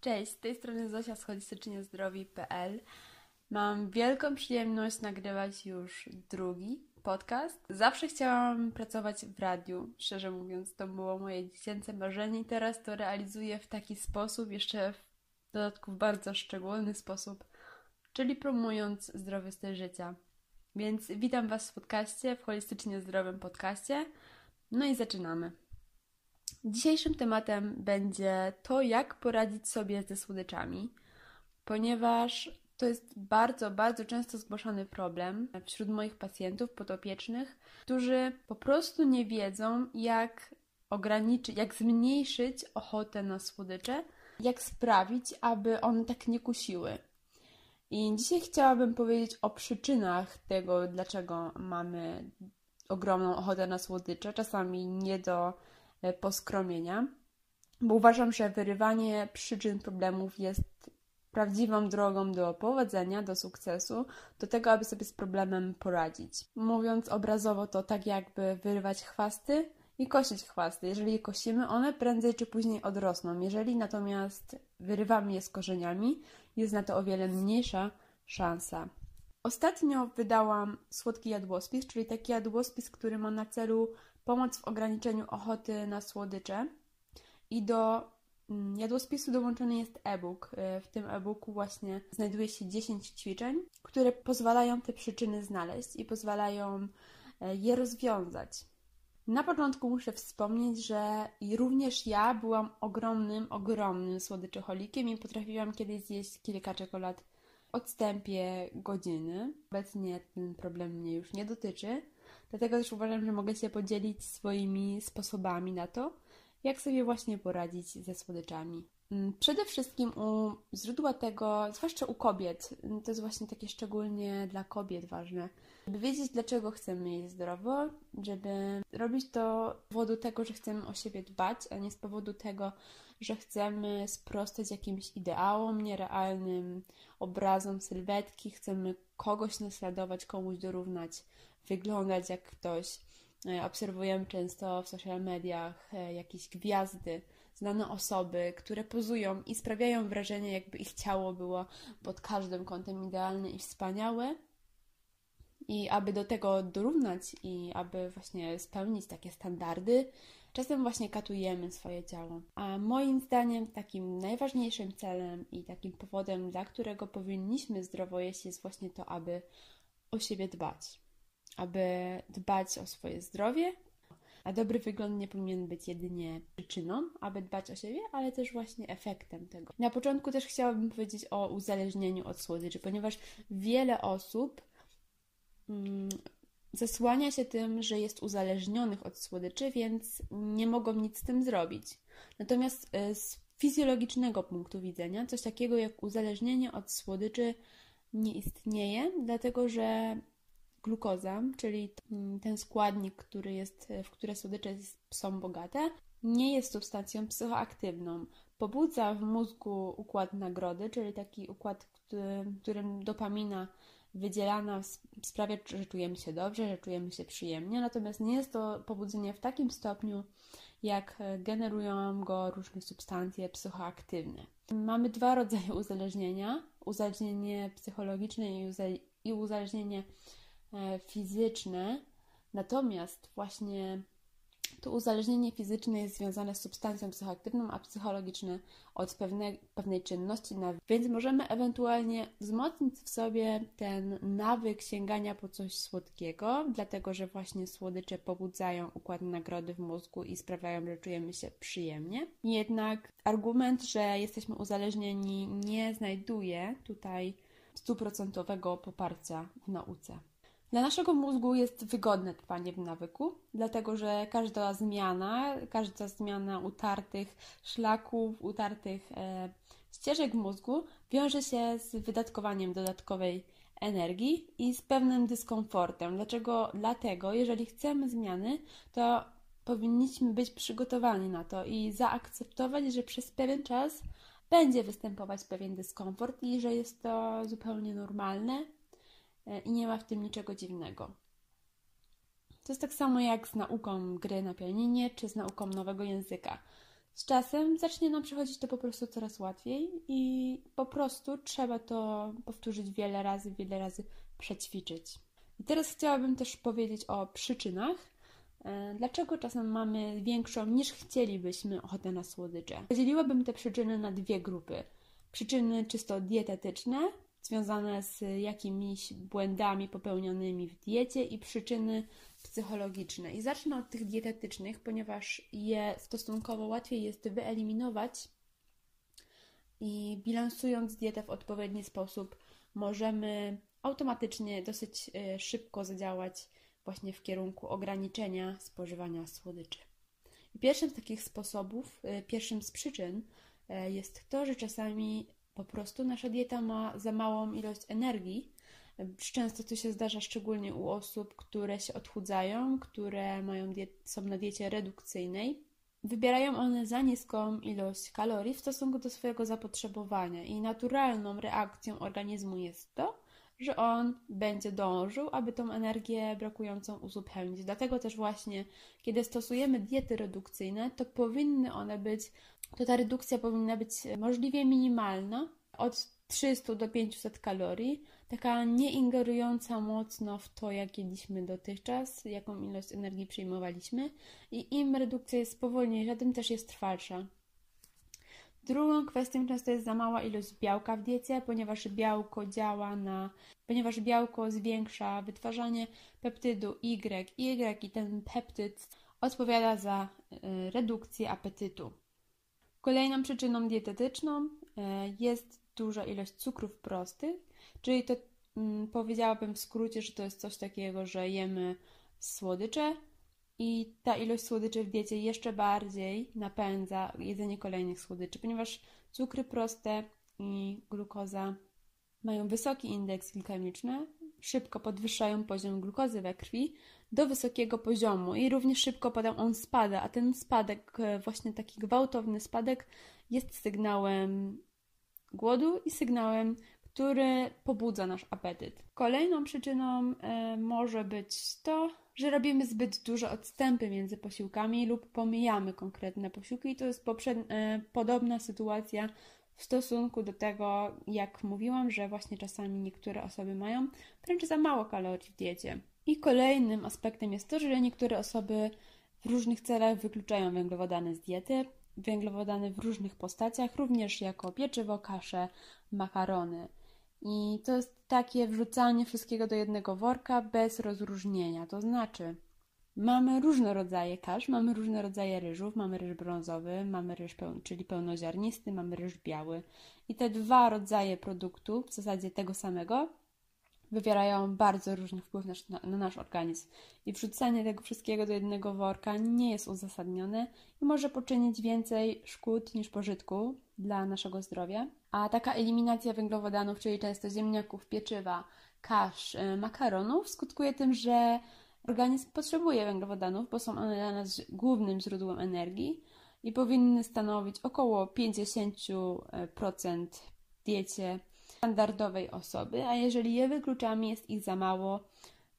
Cześć, z tej strony Zosia z Holistycznie Zdrowi.pl. Mam wielką przyjemność nagrywać już drugi podcast. Zawsze chciałam pracować w radiu, szczerze mówiąc, to było moje dziecięce marzenie i teraz to realizuję w taki sposób, jeszcze w dodatku w bardzo szczególny sposób, czyli promując zdrowy styl życia. Więc witam Was w podcaście, w Holistycznie Zdrowym Podcaście. No i zaczynamy. Dzisiejszym tematem będzie to, jak poradzić sobie ze słodyczami, ponieważ to jest bardzo, bardzo często zgłaszany problem wśród moich pacjentów podopiecznych, którzy po prostu nie wiedzą, jak ograniczyć, jak zmniejszyć ochotę na słodycze, jak sprawić, aby one tak nie kusiły. I dzisiaj chciałabym powiedzieć o przyczynach tego, dlaczego mamy ogromną ochotę na słodycze, czasami nie do poskromienia, bo uważam, że wyrywanie przyczyn problemów jest prawdziwą drogą do powodzenia, do sukcesu, do tego, aby sobie z problemem poradzić. Mówiąc obrazowo, to tak jakby wyrywać chwasty i kosić chwasty. Jeżeli je kosimy, one prędzej czy później odrosną. Jeżeli natomiast wyrywamy je z korzeniami, jest na to o wiele mniejsza szansa. Ostatnio wydałam słodki jadłospis, czyli taki jadłospis, który ma na celu pomoc w ograniczeniu ochoty na słodycze i do jadłospisu dołączony jest e-book. W tym e-booku właśnie znajduje się 10 ćwiczeń, które pozwalają te przyczyny znaleźć i pozwalają je rozwiązać. Na początku muszę wspomnieć, że również ja byłam ogromnym słodyczoholikiem i potrafiłam kiedyś zjeść kilka czekolad w odstępie godziny. Obecnie ten problem mnie już nie dotyczy, dlatego też uważam, że mogę się podzielić swoimi sposobami na to, jak sobie właśnie poradzić ze słodyczami. Przede wszystkim u źródła tego, zwłaszcza u kobiet, to jest właśnie takie szczególnie dla kobiet ważne, żeby wiedzieć, dlaczego chcemy jeść zdrowo, żeby robić to z powodu tego, że chcemy o siebie dbać, a nie z powodu tego, że chcemy sprostać jakimś ideałom, nierealnym obrazom sylwetki, chcemy kogoś naśladować, komuś dorównać, wyglądać jak ktoś. Obserwujemy często w social mediach jakieś gwiazdy, znane osoby, które pozują i sprawiają wrażenie, jakby ich ciało było pod każdym kątem idealne i wspaniałe. I aby do tego dorównać i aby właśnie spełnić takie standardy, czasem właśnie katujemy swoje ciało. A moim zdaniem takim najważniejszym celem i takim powodem, dla którego powinniśmy zdrowo jeść, jest właśnie to, aby o siebie dbać. Aby dbać o swoje zdrowie, a dobry wygląd nie powinien być jedynie przyczyną, aby dbać o siebie, ale też właśnie efektem tego. Na początku też chciałabym powiedzieć o uzależnieniu od słodyczy, ponieważ wiele osób zasłania się tym, że jest uzależnionych od słodyczy, więc nie mogą nic z tym zrobić. Natomiast z fizjologicznego punktu widzenia coś takiego jak uzależnienie od słodyczy nie istnieje, dlatego że glukoza, czyli ten składnik, który jest, w które słodycze są bogate, nie jest substancją psychoaktywną. Pobudza w mózgu układ nagrody, czyli taki układ, w którym dopamina wydzielana sprawia, że czujemy się dobrze, że czujemy się przyjemnie, natomiast nie jest to pobudzenie w takim stopniu, jak generują go różne substancje psychoaktywne. Mamy dwa rodzaje uzależnienia. Uzależnienie psychologiczne i uzależnienie fizyczne, natomiast właśnie to uzależnienie fizyczne jest związane z substancją psychoaktywną, a psychologiczne od pewnej czynności, więc możemy ewentualnie wzmocnić w sobie ten nawyk sięgania po coś słodkiego, dlatego że właśnie słodycze pobudzają układ nagrody w mózgu i sprawiają, że czujemy się przyjemnie. Jednak argument, że jesteśmy uzależnieni, nie znajduje tutaj 100% poparcia w nauce. Dla naszego mózgu jest wygodne trwanie w nawyku, dlatego że każda zmiana utartych szlaków, utartych ścieżek w mózgu wiąże się z wydatkowaniem dodatkowej energii i z pewnym dyskomfortem. Dlatego, jeżeli chcemy zmiany, to powinniśmy być przygotowani na to i zaakceptować, że przez pewien czas będzie występować pewien dyskomfort i że jest to zupełnie normalne i nie ma w tym niczego dziwnego. To jest tak samo jak z nauką gry na pianinie czy z nauką nowego języka. Z czasem zacznie nam przychodzić to po prostu coraz łatwiej i po prostu trzeba to powtórzyć wiele razy przećwiczyć. I teraz chciałabym też powiedzieć o przyczynach, dlaczego czasem mamy większą niż chcielibyśmy ochotę na słodycze. Podzieliłabym te przyczyny na dwie grupy. Przyczyny czysto dietetyczne, związane z jakimiś błędami popełnionymi w diecie, i przyczyny psychologiczne. I zacznę od tych dietetycznych, ponieważ je stosunkowo łatwiej jest wyeliminować i bilansując dietę w odpowiedni sposób możemy automatycznie dosyć szybko zadziałać właśnie w kierunku ograniczenia spożywania słodyczy. I pierwszym z takich sposobów, pierwszym z przyczyn jest to, że czasami po prostu nasza dieta ma za małą ilość energii. Często to się zdarza szczególnie u osób, które się odchudzają, które są na diecie redukcyjnej. Wybierają one za niską ilość kalorii w stosunku do swojego zapotrzebowania i naturalną reakcją organizmu jest to, że on będzie dążył, aby tą energię brakującą uzupełnić. Dlatego też właśnie, kiedy stosujemy diety redukcyjne, to ta redukcja powinna być możliwie minimalna, od 300 do 500 kalorii, taka nie ingerująca mocno w to, jak jedliśmy dotychczas, jaką ilość energii przyjmowaliśmy, i im redukcja jest powolniejsza, tym też jest trwalsza. Drugą kwestią często jest za mała ilość białka w diecie, ponieważ białko zwiększa wytwarzanie peptydu Y i ten peptyd odpowiada za redukcję apetytu. Kolejną przyczyną dietetyczną jest duża ilość cukrów prostych, czyli to powiedziałabym w skrócie, że to jest coś takiego, że jemy słodycze i ta ilość słodyczy w diecie jeszcze bardziej napędza jedzenie kolejnych słodyczy, ponieważ cukry proste i glukoza mają wysoki indeks glikemiczny, szybko podwyższają poziom glukozy we krwi do wysokiego poziomu i również szybko potem on spada, a ten spadek, właśnie taki gwałtowny spadek, jest sygnałem głodu i sygnałem, który pobudza nasz apetyt. Kolejną przyczyną może być to, że robimy zbyt duże odstępy między posiłkami lub pomijamy konkretne posiłki. To jest podobna sytuacja w stosunku do tego, jak mówiłam, że właśnie czasami niektóre osoby mają wręcz za mało kalorii w diecie. I kolejnym aspektem jest to, że niektóre osoby w różnych celach wykluczają węglowodany z diety, węglowodany w różnych postaciach, również jako pieczywo, kasze, makarony. I to jest takie wrzucanie wszystkiego do jednego worka bez rozróżnienia. To znaczy, mamy różne rodzaje kasz, mamy różne rodzaje ryżów, mamy ryż brązowy, mamy ryż czyli pełnoziarnisty, mamy ryż biały. I te dwa rodzaje produktów, w zasadzie tego samego, wywierają bardzo różny wpływ na nasz organizm. I wrzucanie tego wszystkiego do jednego worka nie jest uzasadnione i może poczynić więcej szkód niż pożytku dla naszego zdrowia. A taka eliminacja węglowodanów, czyli często ziemniaków, pieczywa, kasz, makaronów, skutkuje tym, że organizm potrzebuje węglowodanów, bo są one dla nas głównym źródłem energii i powinny stanowić około 50% w diecie standardowej osoby, a jeżeli je wykluczamy, jest ich za mało,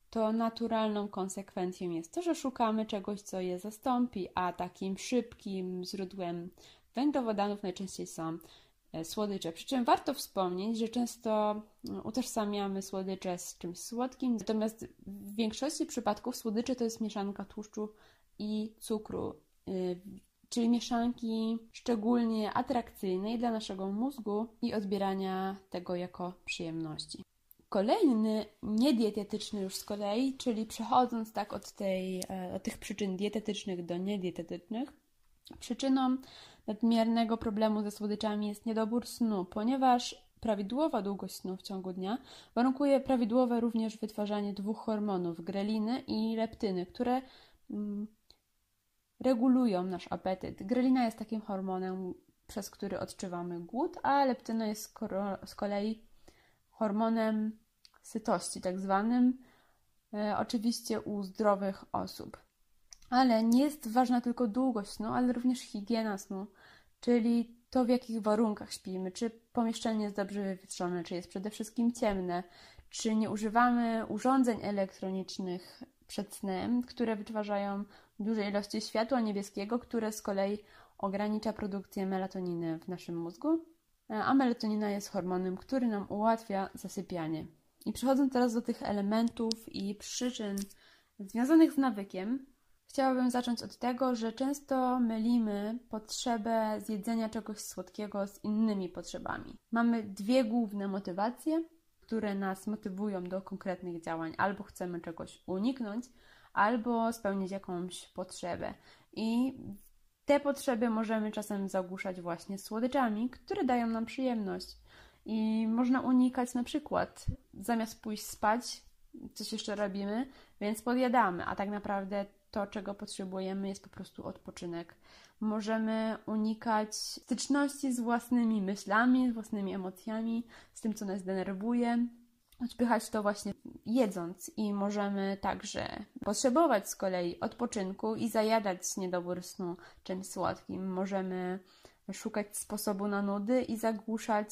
to naturalną konsekwencją jest to, że szukamy czegoś, co je zastąpi, a takim szybkim źródłem węglowodanów najczęściej są słodycze. Przy czym warto wspomnieć, że często utożsamiamy słodycze z czymś słodkim, natomiast w większości przypadków słodycze to jest mieszanka tłuszczu i cukru, czyli mieszanki szczególnie atrakcyjnej dla naszego mózgu i odbierania tego jako przyjemności. Kolejny, niedietetyczny już z kolei, czyli przechodząc tak od tych przyczyn dietetycznych do niedietetycznych, przyczyną nadmiernego problemu ze słodyczami jest niedobór snu, ponieważ prawidłowa długość snu w ciągu dnia warunkuje prawidłowe również wytwarzanie dwóch hormonów, greliny i leptyny, które regulują nasz apetyt. Grelina jest takim hormonem, przez który odczuwamy głód, a leptyna jest z kolei hormonem sytości, tak zwanym, oczywiście u zdrowych osób. Ale nie jest ważna tylko długość snu, ale również higiena snu, czyli to, w jakich warunkach śpimy, czy pomieszczenie jest dobrze wywietrzone, czy jest przede wszystkim ciemne, czy nie używamy urządzeń elektronicznych przed snem, które wytwarzają duże ilości światła niebieskiego, które z kolei ogranicza produkcję melatoniny w naszym mózgu, a melatonina jest hormonem, który nam ułatwia zasypianie. I przechodząc teraz do tych elementów i przyczyn związanych z nawykiem, chciałabym zacząć od tego, że często mylimy potrzebę zjedzenia czegoś słodkiego z innymi potrzebami. Mamy dwie główne motywacje, które nas motywują do konkretnych działań. Albo chcemy czegoś uniknąć, albo spełnić jakąś potrzebę. I te potrzeby możemy czasem zagłuszać właśnie słodyczami, które dają nam przyjemność. I można unikać na przykład, zamiast pójść spać, coś jeszcze robimy, więc podjadamy, a tak naprawdę to, czego potrzebujemy, jest po prostu odpoczynek. Możemy unikać styczności z własnymi myślami, z własnymi emocjami, z tym, co nas denerwuje, odpychać to właśnie jedząc i możemy także potrzebować z kolei odpoczynku i zajadać niedobór snu czymś słodkim. Możemy szukać sposobu na nudy i zagłuszać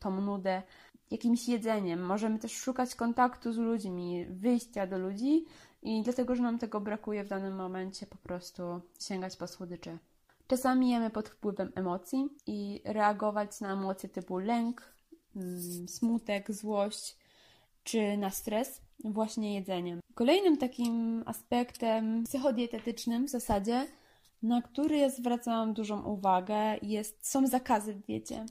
tą nudę jakimś jedzeniem. Możemy też szukać kontaktu z ludźmi, wyjścia do ludzi i dlatego, że nam tego brakuje w danym momencie, po prostu sięgać po słodycze. Czasami jemy pod wpływem emocji i reagować na emocje typu lęk, smutek, złość czy na stres właśnie jedzeniem. Kolejnym takim aspektem psychodietetycznym w zasadzie, na który ja zwracałam dużą uwagę, są zakazy w diecie.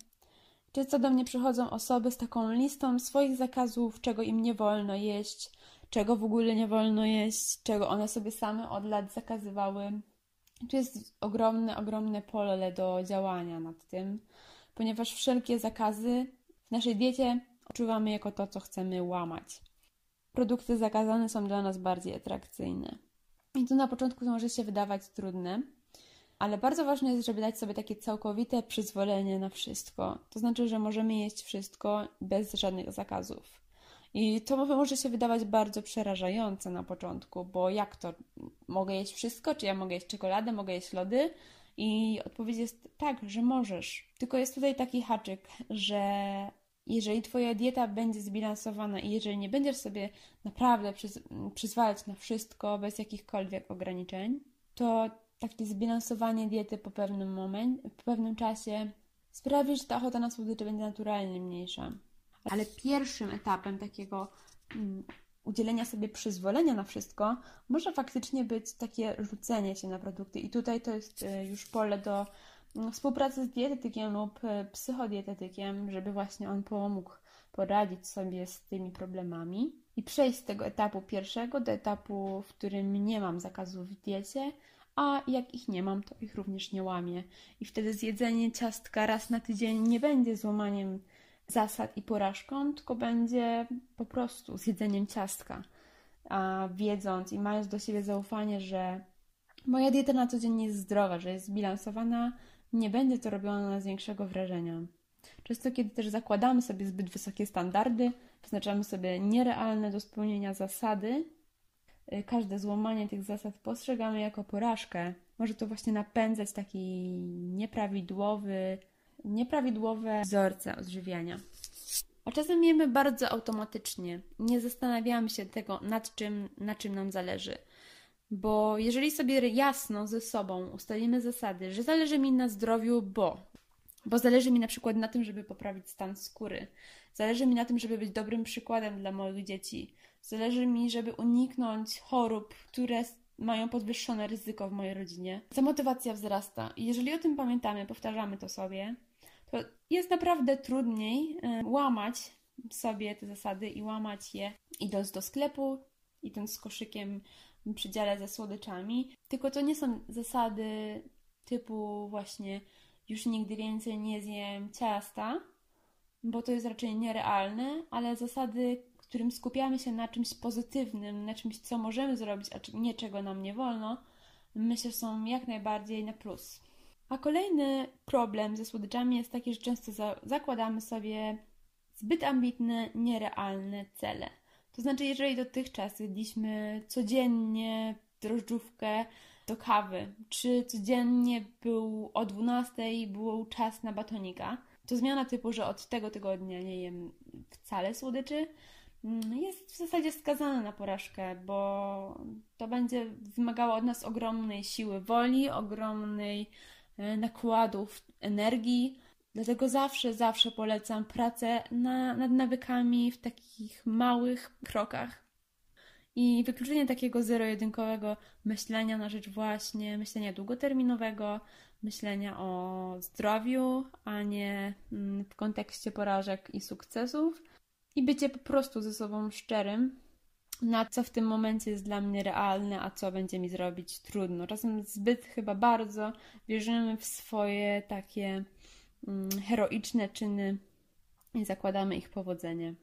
Często do mnie przychodzą osoby z taką listą swoich zakazów, czego im nie wolno jeść, czego w ogóle nie wolno jeść, czego one sobie same od lat zakazywały. Tu jest ogromne pole do działania nad tym, ponieważ wszelkie zakazy w naszej diecie odczuwamy jako to, co chcemy łamać. Produkty zakazane są dla nas bardziej atrakcyjne. I to na początku może się wydawać trudne, ale bardzo ważne jest, żeby dać sobie takie całkowite przyzwolenie na wszystko. To znaczy, że możemy jeść wszystko bez żadnych zakazów. I to może się wydawać bardzo przerażające na początku, bo jak to? Mogę jeść wszystko? Czy ja mogę jeść czekoladę? Mogę jeść lody? I odpowiedź jest tak, że możesz. Tylko jest tutaj taki haczyk, że jeżeli Twoja dieta będzie zbilansowana i jeżeli nie będziesz sobie naprawdę przyzwalać na wszystko bez jakichkolwiek ograniczeń, to takie zbilansowanie diety po pewnym czasie sprawi, że ta ochota na słodycze będzie naturalnie mniejsza. Ale pierwszym etapem takiego udzielenia sobie przyzwolenia na wszystko może faktycznie być takie rzucenie się na produkty. I tutaj to jest już pole do współpracy z dietetykiem lub psychodietetykiem, żeby właśnie on pomógł poradzić sobie z tymi problemami i przejść z tego etapu pierwszego do etapu, w którym nie mam zakazów w diecie, a jak ich nie mam, to ich również nie łamię. I wtedy zjedzenie ciastka raz na tydzień nie będzie złamaniem zasad i porażką, tylko będzie po prostu zjedzeniem ciastka. A wiedząc i mając do siebie zaufanie, że moja dieta na co dzień jest zdrowa, że jest zbilansowana, nie będzie to robione z większego wrażenia. Często, kiedy też zakładamy sobie zbyt wysokie standardy, wyznaczamy sobie nierealne do spełnienia zasady, każde złamanie tych zasad postrzegamy jako porażkę. Może to właśnie napędzać taki nieprawidłowe wzorce odżywiania. A czasem jemy bardzo automatycznie. Nie zastanawiamy się tego, na czym nam zależy. Bo jeżeli sobie jasno ze sobą ustalimy zasady, że zależy mi na zdrowiu, bo zależy mi na przykład na tym, żeby poprawić stan skóry, zależy mi na tym, żeby być dobrym przykładem dla moich dzieci, zależy mi, żeby uniknąć chorób, które mają podwyższone ryzyko w mojej rodzinie, ta motywacja wzrasta. I jeżeli o tym pamiętamy, powtarzamy to sobie, to jest naprawdę trudniej łamać sobie te zasady i łamać je, idąc do sklepu, idąc z koszykiem przy dziale ze słodyczami. Tylko to nie są zasady typu właśnie już nigdy więcej nie zjem ciasta, bo to jest raczej nierealne, ale zasady, w którym skupiamy się na czymś pozytywnym, na czymś, co możemy zrobić, a nie czego nam nie wolno, myślę, że są jak najbardziej na plus. A kolejny problem ze słodyczami jest taki, że często zakładamy sobie zbyt ambitne, nierealne cele. To znaczy, jeżeli dotychczas jedliśmy codziennie drożdżówkę do kawy, czy codziennie o 12:00 był czas na batonika, to zmiana typu, że od tego tygodnia nie jem wcale słodyczy, jest w zasadzie skazane na porażkę, bo to będzie wymagało od nas ogromnej siły woli, ogromnej nakładów energii. Dlatego zawsze polecam pracę nad nawykami w takich małych krokach i wykluczenie takiego zero-jedynkowego myślenia na rzecz właśnie myślenia długoterminowego, myślenia o zdrowiu, a nie w kontekście porażek i sukcesów. I bycie po prostu ze sobą szczerym, na co w tym momencie jest dla mnie realne, a co będzie mi zrobić trudno. Czasem zbyt chyba bardzo wierzymy w swoje takie heroiczne czyny i zakładamy ich powodzenie.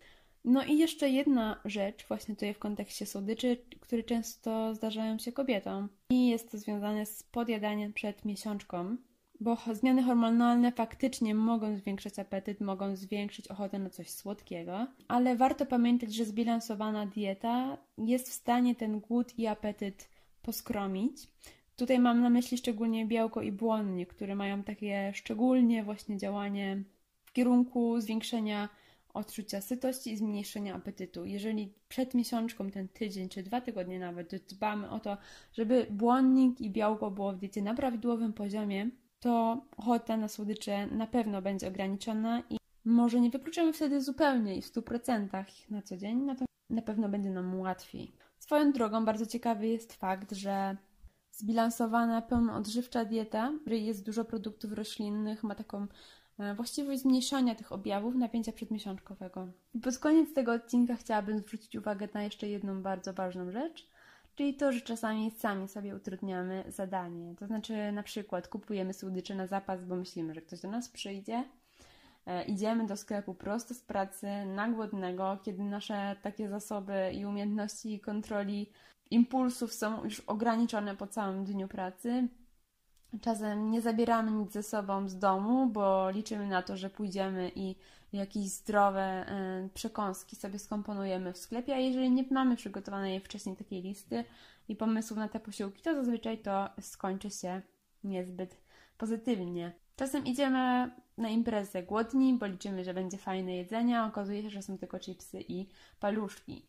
No i jeszcze jedna rzecz, właśnie tutaj w kontekście słodyczy, które często zdarzają się kobietom. I jest to związane z podjadaniem przed miesiączką, bo zmiany hormonalne faktycznie mogą zwiększać apetyt, mogą zwiększyć ochotę na coś słodkiego, ale warto pamiętać, że zbilansowana dieta jest w stanie ten głód i apetyt poskromić. Tutaj mam na myśli szczególnie białko i błonnik, które mają takie szczególnie właśnie działanie w kierunku zwiększenia odczucia sytości i zmniejszenia apetytu. Jeżeli przed miesiączką, ten tydzień czy 2 tygodnie nawet dbamy o to, żeby błonnik i białko było w diecie na prawidłowym poziomie, to ochota na słodycze na pewno będzie ograniczona i może nie wykluczymy wtedy zupełnie i w 100% na co dzień, natomiast na pewno będzie nam łatwiej. Swoją drogą bardzo ciekawy jest fakt, że zbilansowana, pełnoodżywcza dieta, w której jest dużo produktów roślinnych, ma taką właściwość zmniejszania tych objawów napięcia przedmiesiączkowego. I pod koniec tego odcinka chciałabym zwrócić uwagę na jeszcze jedną bardzo ważną rzecz, czyli to, że czasami sami sobie utrudniamy zadanie. To znaczy na przykład kupujemy słodycze na zapas, bo myślimy, że ktoś do nas przyjdzie. Idziemy do sklepu prosto z pracy, na głodnego, kiedy nasze takie zasoby i umiejętności i kontroli impulsów są już ograniczone po całym dniu pracy. Czasem nie zabieramy nic ze sobą z domu, bo liczymy na to, że pójdziemy i jakieś zdrowe przekąski sobie skomponujemy w sklepie, a jeżeli nie mamy przygotowanej wcześniej takiej listy i pomysłów na te posiłki, to zazwyczaj to skończy się niezbyt pozytywnie. Czasem idziemy na imprezę głodni, bo liczymy, że będzie fajne jedzenie, a okazuje się, że są tylko chipsy i paluszki.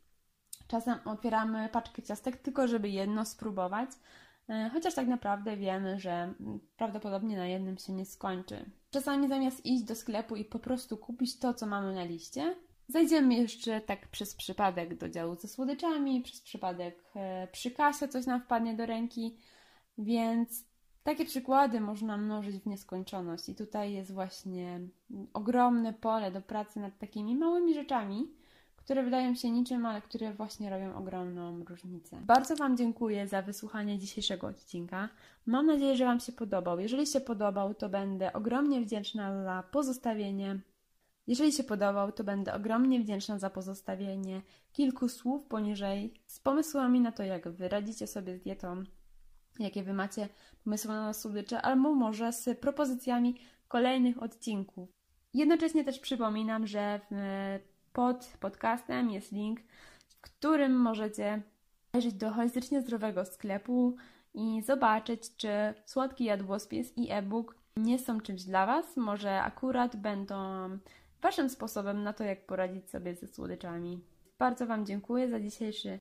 Czasem otwieramy paczkę ciastek tylko, żeby jedno spróbować, chociaż tak naprawdę wiemy, że prawdopodobnie na jednym się nie skończy. Czasami zamiast iść do sklepu i po prostu kupić to, co mamy na liście, zajdziemy jeszcze tak przez przypadek do działu ze słodyczami, przez przypadek przy kasie coś nam wpadnie do ręki, więc takie przykłady można mnożyć w nieskończoność i tutaj jest właśnie ogromne pole do pracy nad takimi małymi rzeczami, które wydają się niczym, ale które właśnie robią ogromną różnicę. Bardzo Wam dziękuję za wysłuchanie dzisiejszego odcinka. Mam nadzieję, że Wam się podobał. Jeżeli się podobał, to będę ogromnie wdzięczna za pozostawienie. Kilku słów poniżej z pomysłami na to, jak Wy radzicie sobie z dietą, jakie Wy macie pomysły na słodycze, albo może z propozycjami kolejnych odcinków. Jednocześnie też przypominam, że pod podcastem jest link, w którym możecie zajrzeć do holistycznie zdrowego sklepu i zobaczyć, czy słodki jadłospis i e-book nie są czymś dla Was. Może akurat będą Waszym sposobem na to, jak poradzić sobie ze słodyczami. Bardzo Wam dziękuję za dzisiejszy